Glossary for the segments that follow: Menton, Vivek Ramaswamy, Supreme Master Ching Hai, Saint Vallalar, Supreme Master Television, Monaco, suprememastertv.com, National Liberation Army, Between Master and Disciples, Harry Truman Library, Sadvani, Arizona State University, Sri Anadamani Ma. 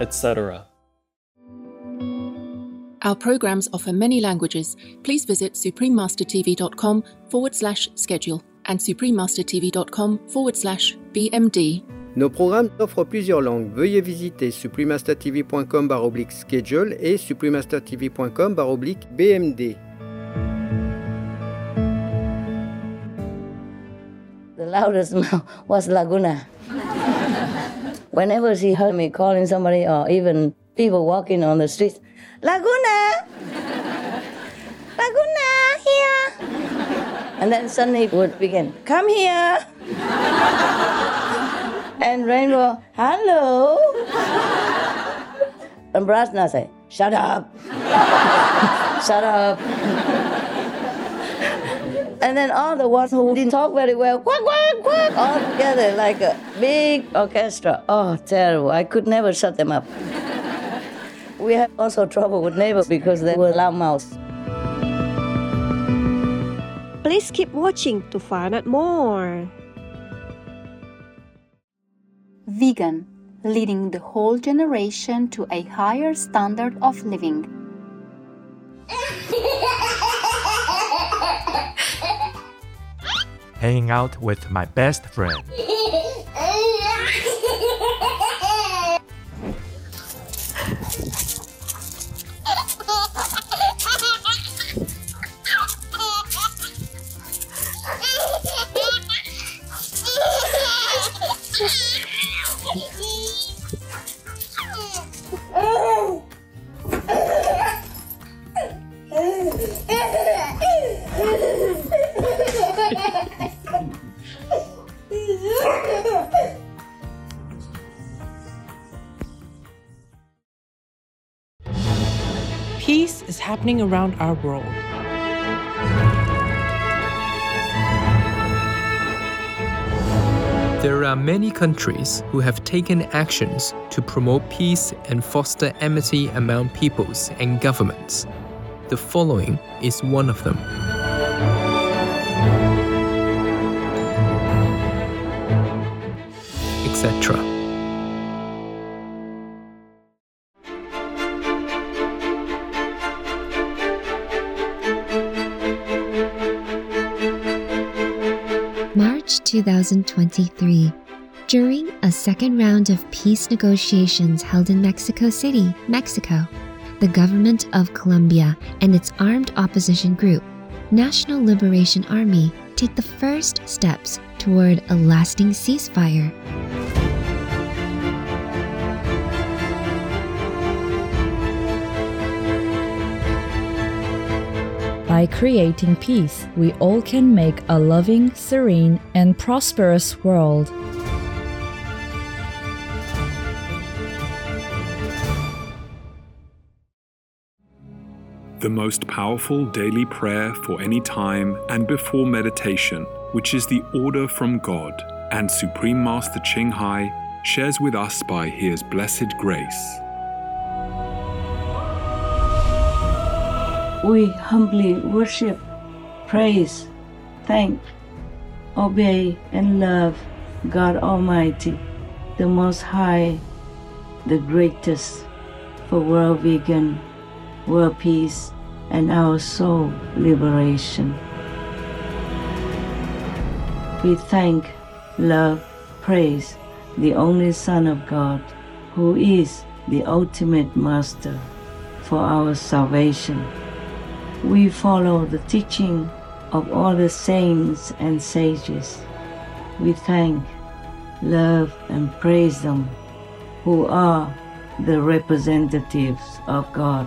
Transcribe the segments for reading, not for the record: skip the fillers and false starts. Etc. Our programs offer many languages. Please visit suprememastertv.com/schedule and suprememastertv.com/BMD. Nos programmes offrent plusieurs langues. Veuillez visiter suprememastertv.com/schedule et suprememastertv.com/BMD. The loudest mouth was Laguna. Whenever she heard me calling somebody or even people walking on the streets, Laguna! Laguna, here! And then suddenly it would begin, come here! And Rainbow, hello! And Brasna say, shut up! Shut up! And then all the ones who didn't talk very well, quack, quack, quack, all together like a big orchestra. Oh, terrible. I could never shut them up. We had also trouble with neighbors because they were loudmouths. Please keep watching to find out more. Vegan, leading the whole generation to a higher standard of living. Hanging out with my best friend. Peace is happening around our world. There are many countries who have taken actions to promote peace and foster amity among peoples and governments. The following is one of them. Etc. March 2023. During a second round of peace negotiations held in Mexico City, Mexico, the government of Colombia and its armed opposition group, National Liberation Army, take the first steps toward a lasting ceasefire. By creating peace, we all can make a loving, serene, and prosperous world. The most powerful daily prayer for any time and before meditation, which is the order from God, and Supreme Master Ching Hai shares with us by his blessed grace. We humbly worship, praise, thank, obey, and love God Almighty, the Most High, the Greatest, for world vegan, world peace, and our soul liberation. We thank, love, praise the only Son of God, who is the ultimate Master, for our salvation. We follow the teaching of all the saints and sages. We thank, love, and praise them, who are the representatives of God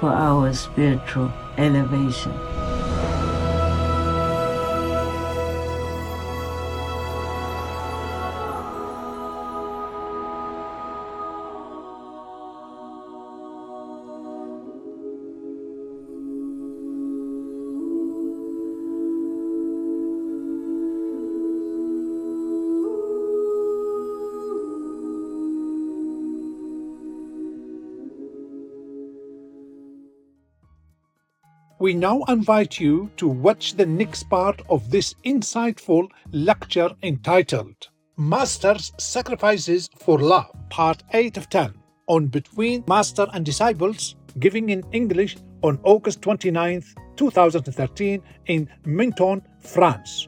for our spiritual elevation. We now invite you to watch the next part of this insightful lecture entitled Master's Sacrifices for Love, Part 8 of 10 on Between Master and Disciples, giving in English on August 29, 2013 in Menton, France.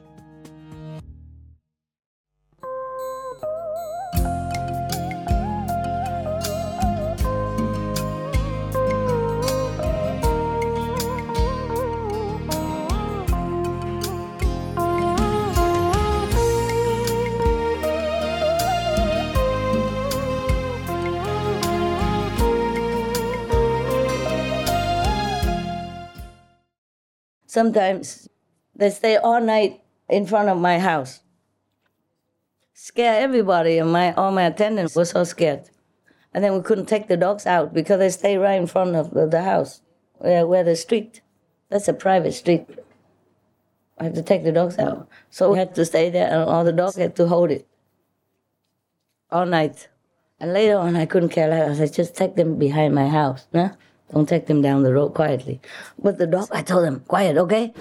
Sometimes they stay all night in front of my house. Scare everybody, and all my attendants were so scared. And then we couldn't take the dogs out because they stay right in front of the house, where the street. That's a private street. I had to take the dogs out. So we had to stay there, and all the dogs had to hold it all night. And later on, I couldn't care less. I said, just take them behind my house, no? Don't take them down the road quietly. But the dog, I told them, quiet, okay?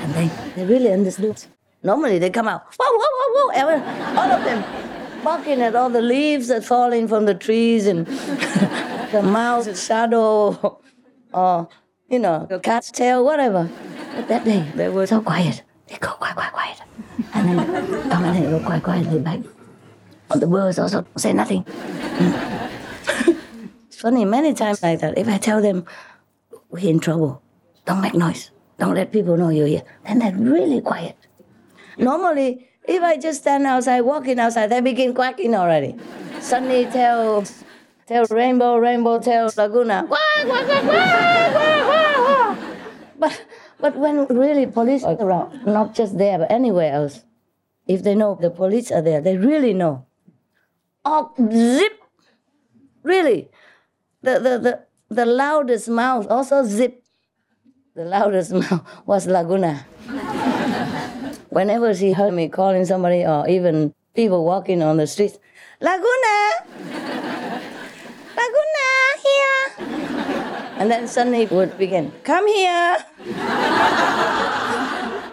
And they really understood. Normally they come out, whoa, whoa, whoa, whoa, and all of them barking at all the leaves that falling from the trees and the mouse shadow or, you know, the cat's tail, whatever. But that day, they were so quiet. They go quiet, quiet, quiet. And then they come and they go quiet, quietly back. All the birds also say nothing. Funny, many times like that, if I tell them, we're in trouble, don't make noise, don't let people know you're here, then they're really quiet. Normally, if I just stand outside, walking outside, they begin quacking already. Suddenly tell rainbow, rainbow, tell Laguna, quack, quack, quack, quack, quack, quack. But when really police are around, not just there, but anywhere else, if they know the police are there, they really know. Oh, zip, really. The loudest mouth, also zip. The loudest mouth was Laguna. Whenever she heard me calling somebody or even people walking on the street, Laguna! Laguna, here! And then suddenly it would begin, come here!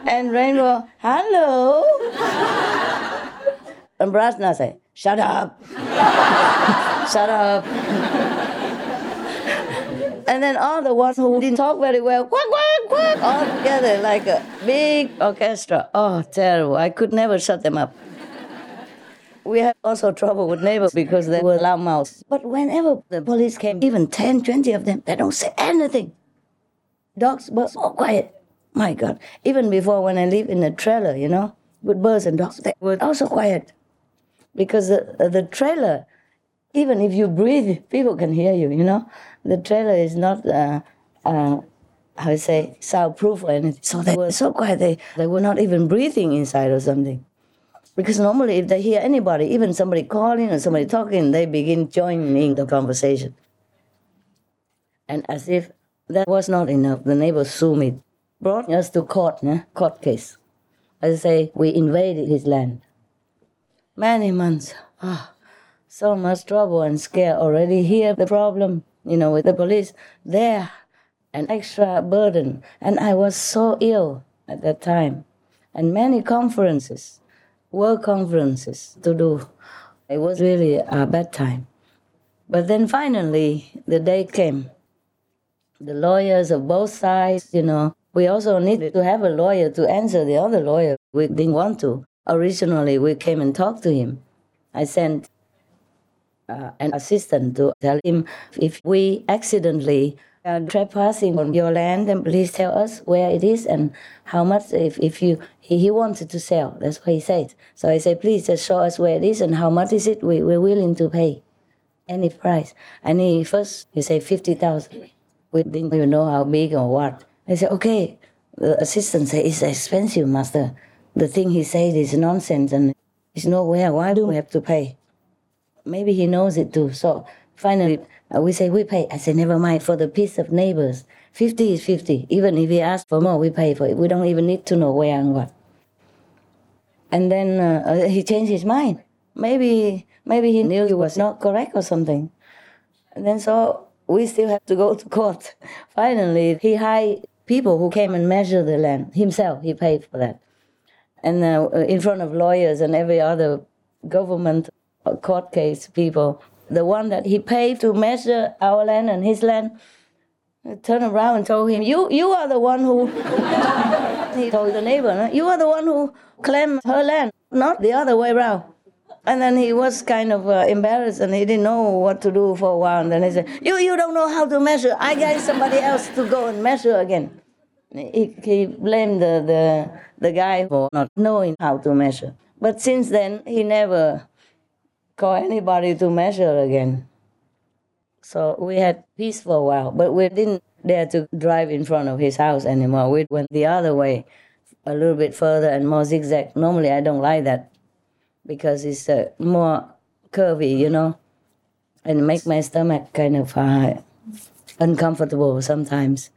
And Rainbow, hello! And Brasna say, shut up! Shut up! And then all the ones who didn't talk very well, quack, quack, quack, all together like a big orchestra. Oh, terrible. I could never shut them up. We had also trouble with neighbors because they were loudmouths. But whenever the police came, even 10, 20 of them, they don't say anything. Dogs were so quiet. My God. Even before when I lived in a trailer, you know, with birds and dogs, they were also quiet. Because the trailer, even if you breathe, people can hear you, you know. The trailer is not, I would say, soundproof or anything. So they were so quiet, they were not even breathing inside or something. Because normally if they hear anybody, even somebody calling or somebody talking, they begin joining the conversation. And as if that was not enough, the neighbors sued me. Brought us to court, court case. I say, we invaded his land. Many months. Oh. So much trouble and scare already here, the problem, you know, with the police. There, an extra burden. And I was so ill at that time. And many conferences, world conferences to do. It was really a bad time. But then finally, the day came. The lawyers of both sides, you know, we also needed to have a lawyer to answer the other lawyer. We didn't want to. Originally, we came and talked to him. I sent an assistant to tell him, if we accidentally are trespassing on your land, then please tell us where it is and how much, he wanted to sell, that's what he said. So I said, please just show us where it is and how much is it, we're willing to pay any price. And he said 50,000. We didn't even know how big or what. I said, okay. The assistant said, it's expensive, Master. The thing he said is nonsense and it's nowhere. Why do we have to pay? Maybe he knows it too. So finally, we say, we pay. I say, never mind, for the peace of neighbors. 50 is 50. Even if he asks for more, we pay for it. We don't even need to know where and what. And then he changed his mind. Maybe he knew he was not correct or something. And then so we still have to go to court. Finally, he hired people who came and measured the land himself. He paid for that. And in front of lawyers and every other government court case people, the one that he paid to measure our land and his land, I turned around and told him, you are the one who... He told the neighbor, you are the one who claimed her land, not the other way around. And then he was kind of embarrassed and he didn't know what to do for a while. And then he said, you don't know how to measure. I got somebody else to go and measure again. He blamed the guy for not knowing how to measure. But since then, he never called anybody to measure again. So we had peace for a while, but we didn't dare to drive in front of his house anymore. We went the other way, a little bit further and more zigzag. Normally I don't like that because it's more curvy, you know, and it makes my stomach kind of uncomfortable sometimes.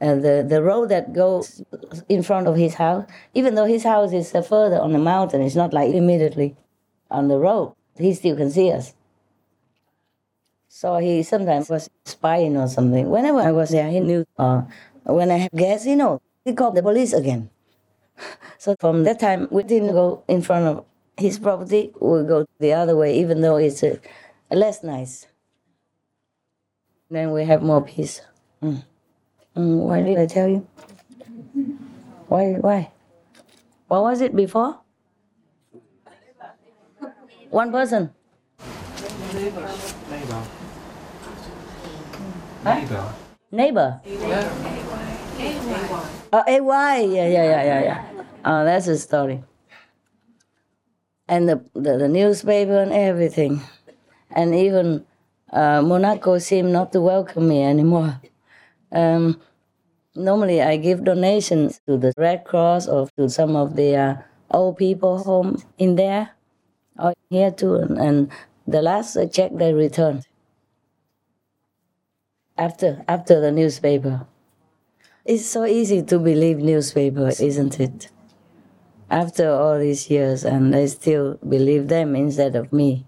And the road that goes in front of his house, even though his house is further on the mountain, it's not like immediately on the road. He still can see us. So he sometimes was spying or something. Whenever I was there, he knew. When I had gas, he knows. He called the police again. So from that time, we didn't go in front of his property. We go the other way, even though it's less nice. Then we have more peace. Mm. Why did I tell you? Why? What was it before? One person. Neighbor. Huh? Neighbor. AY. Yeah. Oh, that's a story. And the newspaper and everything. And even Monaco seemed not to welcome me anymore. Normally I give donations to the Red Cross or to some of the old people home in there, or here too. And the last check they returned after the newspaper. It's so easy to believe newspaper, isn't it? After all these years, and I still believe them instead of me.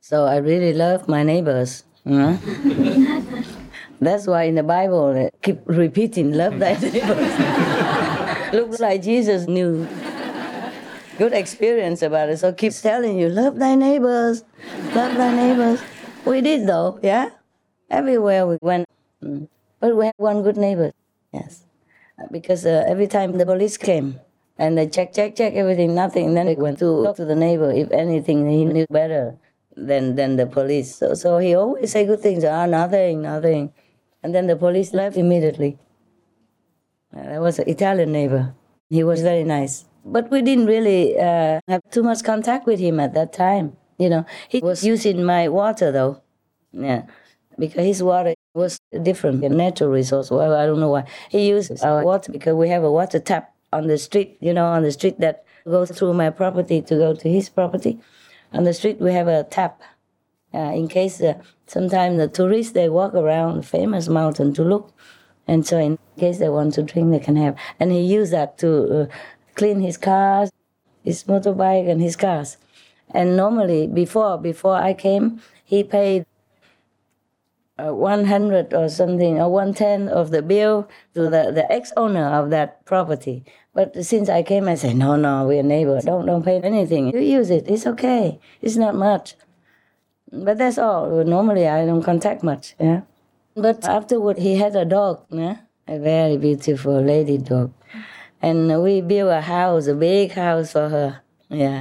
So I really love my neighbors. Huh? That's why in the Bible they keep repeating, love thy neighbors. Looks like Jesus knew. Good experience about it, so keeps telling you, love thy neighbors, love thy neighbors. We did though, yeah? Everywhere we went. But we had one good neighbor, yes. Because every time the police came, and they check everything, nothing, then they went to talk to the neighbor, if anything, he knew better than the police. So he always say good things, nothing. And then the police left immediately. That was an Italian neighbor. He was very nice. But we didn't really have too much contact with him at that time, you know. He was using my water, though, yeah, because his water was different, a natural resource. Well, I don't know why. He used our water because we have a water tap on the street, you know, on the street that goes through my property to go to his property. On the street, we have a tap in case sometimes the tourists, they walk around the famous mountain to look. And so in case they want to drink, they can have. And he used that to... clean his cars, his motorbike and his cars. And normally, before I came, he paid 100 or something, or 110 of the bill to the ex-owner of that property. But since I came, I said, no, we're neighbors. Don't pay anything. You use it. It's okay. It's not much. But that's all. Normally, I don't contact much. Yeah. But afterward, he had a dog, yeah? A very beautiful lady dog. And we built a house, a big house for her. Yeah,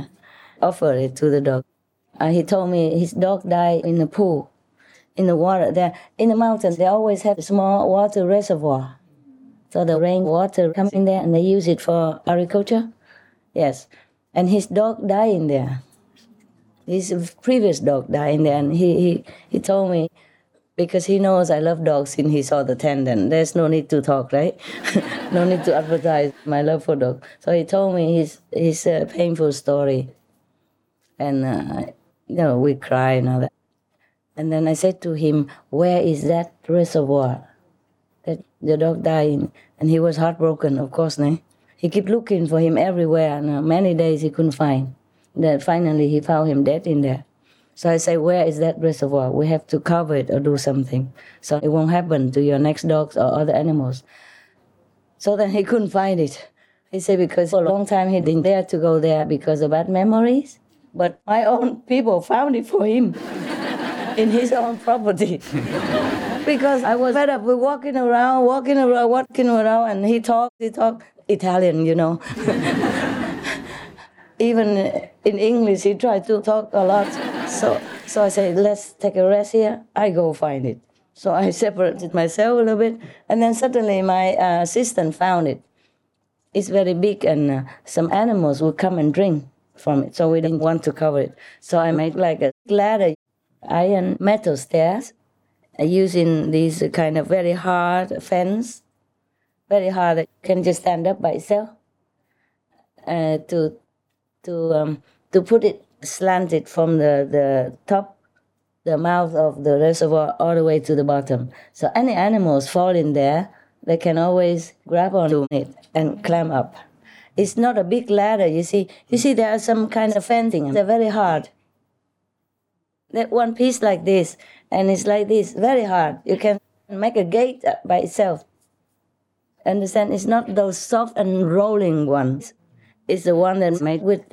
offered it to the dog. He told me his dog died in the pool, in the water. There, in the mountains, they always have a small water reservoir. So the rainwater comes in there and they use it for agriculture. Yes, and his dog died in there. His previous dog died in there. And he told me, because he knows I love dogs and he saw the tendon. There's no need to talk, right? No need to advertise my love for dogs. So he told me his painful story. And, we cry and all that. And then I said to him, where is that reservoir that the dog died in? And he was heartbroken, of course. Ne? He kept looking for him everywhere. And many days he couldn't find. Then finally he found him dead in there. So I say, where is that reservoir? We have to cover it or do something so it won't happen to your next dogs or other animals. So then he couldn't find it. He said because for a long time he didn't dare to go there because of bad memories. But my own people found it for him in his own property. Because I was fed up with walking around, and he talked Italian, you know. Even in English, he tried to talk a lot. So I said, let's take a rest here. I go find it. So I separated myself a little bit, and then suddenly my assistant found it. It's very big, and some animals would come and drink from it, so we didn't want to cover it. So I made like a ladder, iron metal stairs, using these kind of very hard fence, very hard that can just stand up by itself, to put it slanted from the top, the mouth of the reservoir all the way to the bottom. So any animals fall in there, they can always grab onto it and climb up. It's not a big ladder, you see. You see there are some kind of fencing. They're very hard. That one piece like this, and it's like this, very hard. You can make a gate by itself. Understand? It's not those soft and rolling ones. It's the one that's made with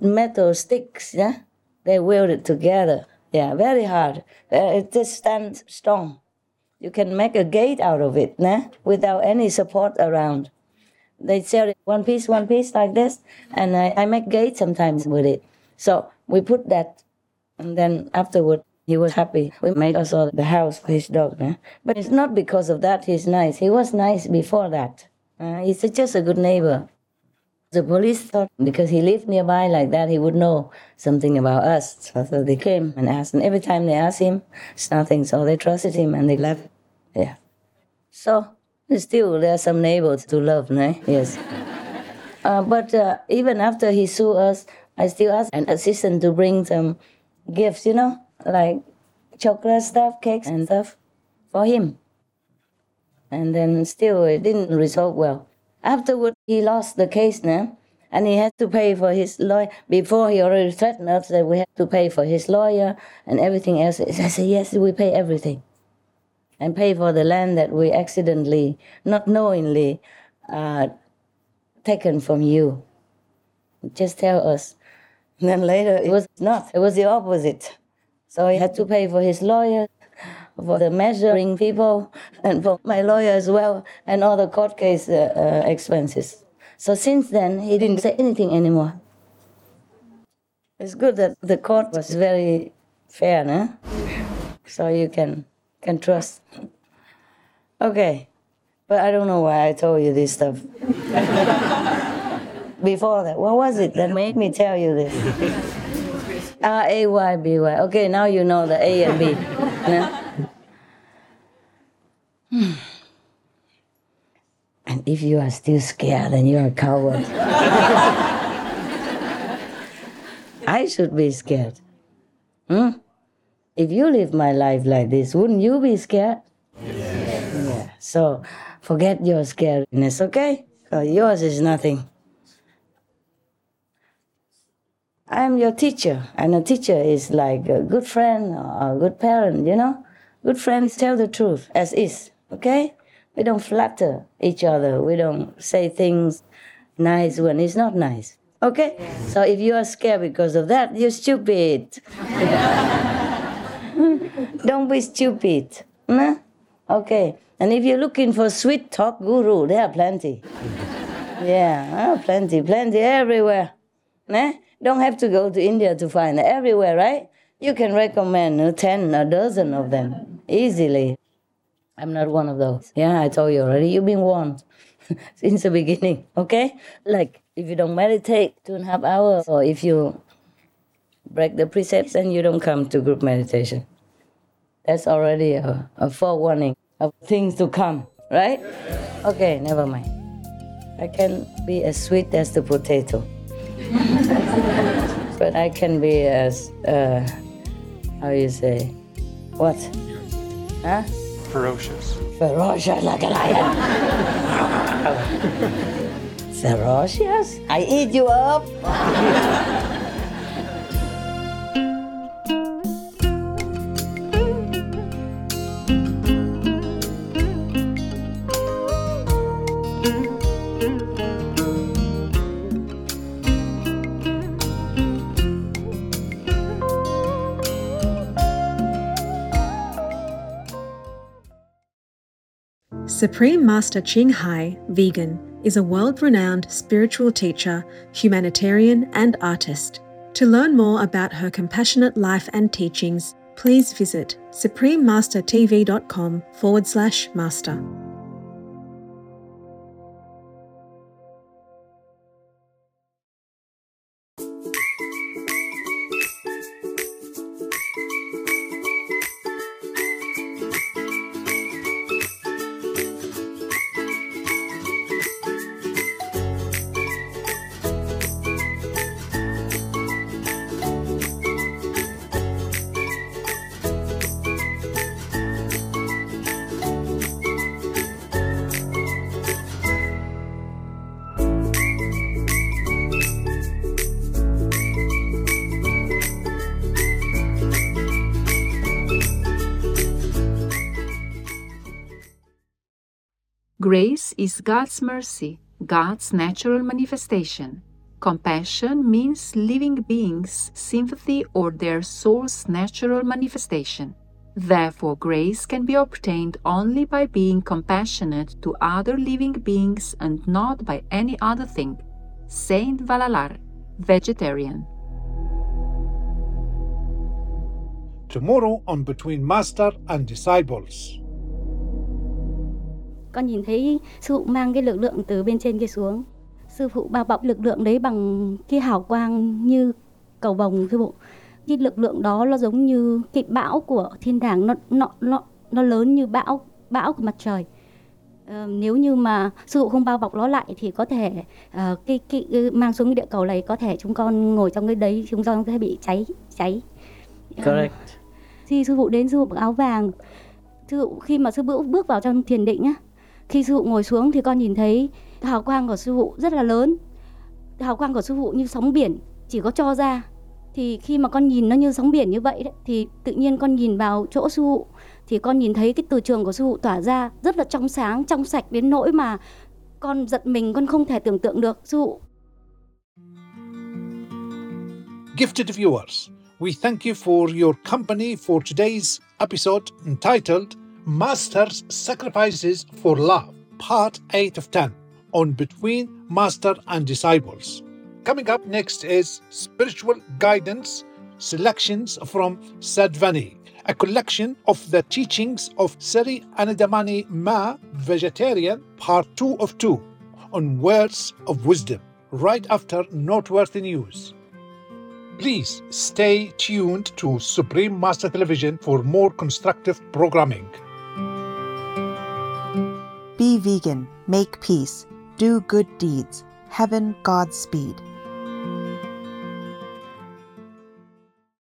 metal sticks, yeah? They weld it together. Yeah, very hard. It just stands strong. You can make a gate out of it, yeah? Without any support around. They sell it one piece like this, and I make gates sometimes with it. So we put that, and then afterward he was happy. We made also the house for his dog. Yeah? But it's not because of that he's nice. He was nice before that. He's just a good neighbor. The police thought because he lived nearby like that, he would know something about us. So they came and asked, and every time they asked him, it's nothing. So they trusted him and they left. Yeah. So still there are some neighbors to love, no? Yes. But even after he sued us, I still asked an assistant to bring some gifts, you know, like chocolate stuff, cakes and stuff for him. And then still it didn't resolve well. Afterward, he lost the case now, and he had to pay for his lawyer. Before, he already threatened us that we had to pay for his lawyer and everything else. I said, yes, we pay everything. And pay for the land that we accidentally, not knowingly, taken from you. Just tell us. And then later, it was not. It was the opposite. So he had to pay for his lawyer, for the measuring people, and for my lawyer as well, and all the court case expenses. So since then, he didn't say anything anymore. It's good that the court was very fair, no? So you can trust. Okay, but I don't know why I told you this stuff. Before that, what was it that made me tell you this? R-A-Y-B-Y. Okay, now you know the A and B. Yeah? And if you are still scared, then you're a coward. I should be scared. If you live my life like this, wouldn't you be scared? Yes. Yeah. So forget your scariness, okay? Yours is nothing. I am your teacher, and a teacher is like a good friend or a good parent, you know? Good friends tell the truth as is, okay? We don't flatter each other. We don't say things nice when it's not nice, okay? Yes. So if you are scared because of that, you're stupid. Don't be stupid. Nah? Okay. And if you're looking for sweet talk guru, there are plenty. Yeah, plenty everywhere. Nah? Don't have to go to India to find it. Everywhere, right? You can recommend 10 or dozen of them easily. I'm not one of those. Yeah, I told you already. You've been warned since the beginning, okay? Like, if you don't meditate 2.5 hours, or if you break the precepts and you don't come to group meditation. That's already a forewarning of things to come, right? Okay, never mind. I can be as sweet as the potato. But I can be as, how you say, what? Huh? Ferocious. Ferocious like a lion. Ferocious? I eat you up. Supreme Master Ching Hai, vegan, is a world-renowned spiritual teacher, humanitarian, and artist. To learn more about her compassionate life and teachings, please visit suprememastertv.com/master. Grace is God's mercy, God's natural manifestation. Compassion means living beings' sympathy or their soul's natural manifestation. Therefore, grace can be obtained only by being compassionate to other living beings and not by any other thing. Saint Vallalar, vegetarian. Tomorrow on Between Master and Disciples. Con nhìn thấy sư phụ mang cái lực lượng từ bên trên kia xuống. Sư phụ bao bọc lực lượng đấy bằng cái hào quang như cầu vồng sư phụ. Cái lực lượng đó nó giống như cái bão của thiên đàng, nó lớn như bão của mặt trời. Nếu như mà sư phụ không bao bọc nó lại thì có thể cái mang xuống cái địa cầu này, có thể chúng con ngồi trong cái đấy, chúng con sẽ bị cháy. Correct. Khi sư phụ đến, sư phụ mặc áo vàng. Sư phụ khi mà sư phụ bước vào trong thiền định á, khi sư phụ ngồi xuống thì con nhìn thấy hào quang của sư phụ rất là lớn. Hào quang của sư phụ như sóng biển, chỉ có cho ra. Thì khi mà con nhìn nó như sóng biển như vậy đấy, thì tự nhiên con nhìn vào chỗ sư phụ, thì con nhìn thấy cái từ trường của sư phụ tỏa ra rất là trong sáng, trong sạch đến nỗi mà con giật mình, con không thể tưởng tượng được sư phụ. Gifted viewers, we thank you for your company for today's episode entitled Master's Sacrifices for Love, Part 8 of 10, on Between Master and Disciples. Coming up next is Spiritual Guidance, Selections from Sadvani, a collection of the teachings of Sri Anadamani Ma, Vegetarian, Part 2 of 2, on Words of Wisdom, right after Noteworthy News. Please stay tuned to Supreme Master Television for more constructive programming. Be vegan, make peace, do good deeds, heaven, Godspeed.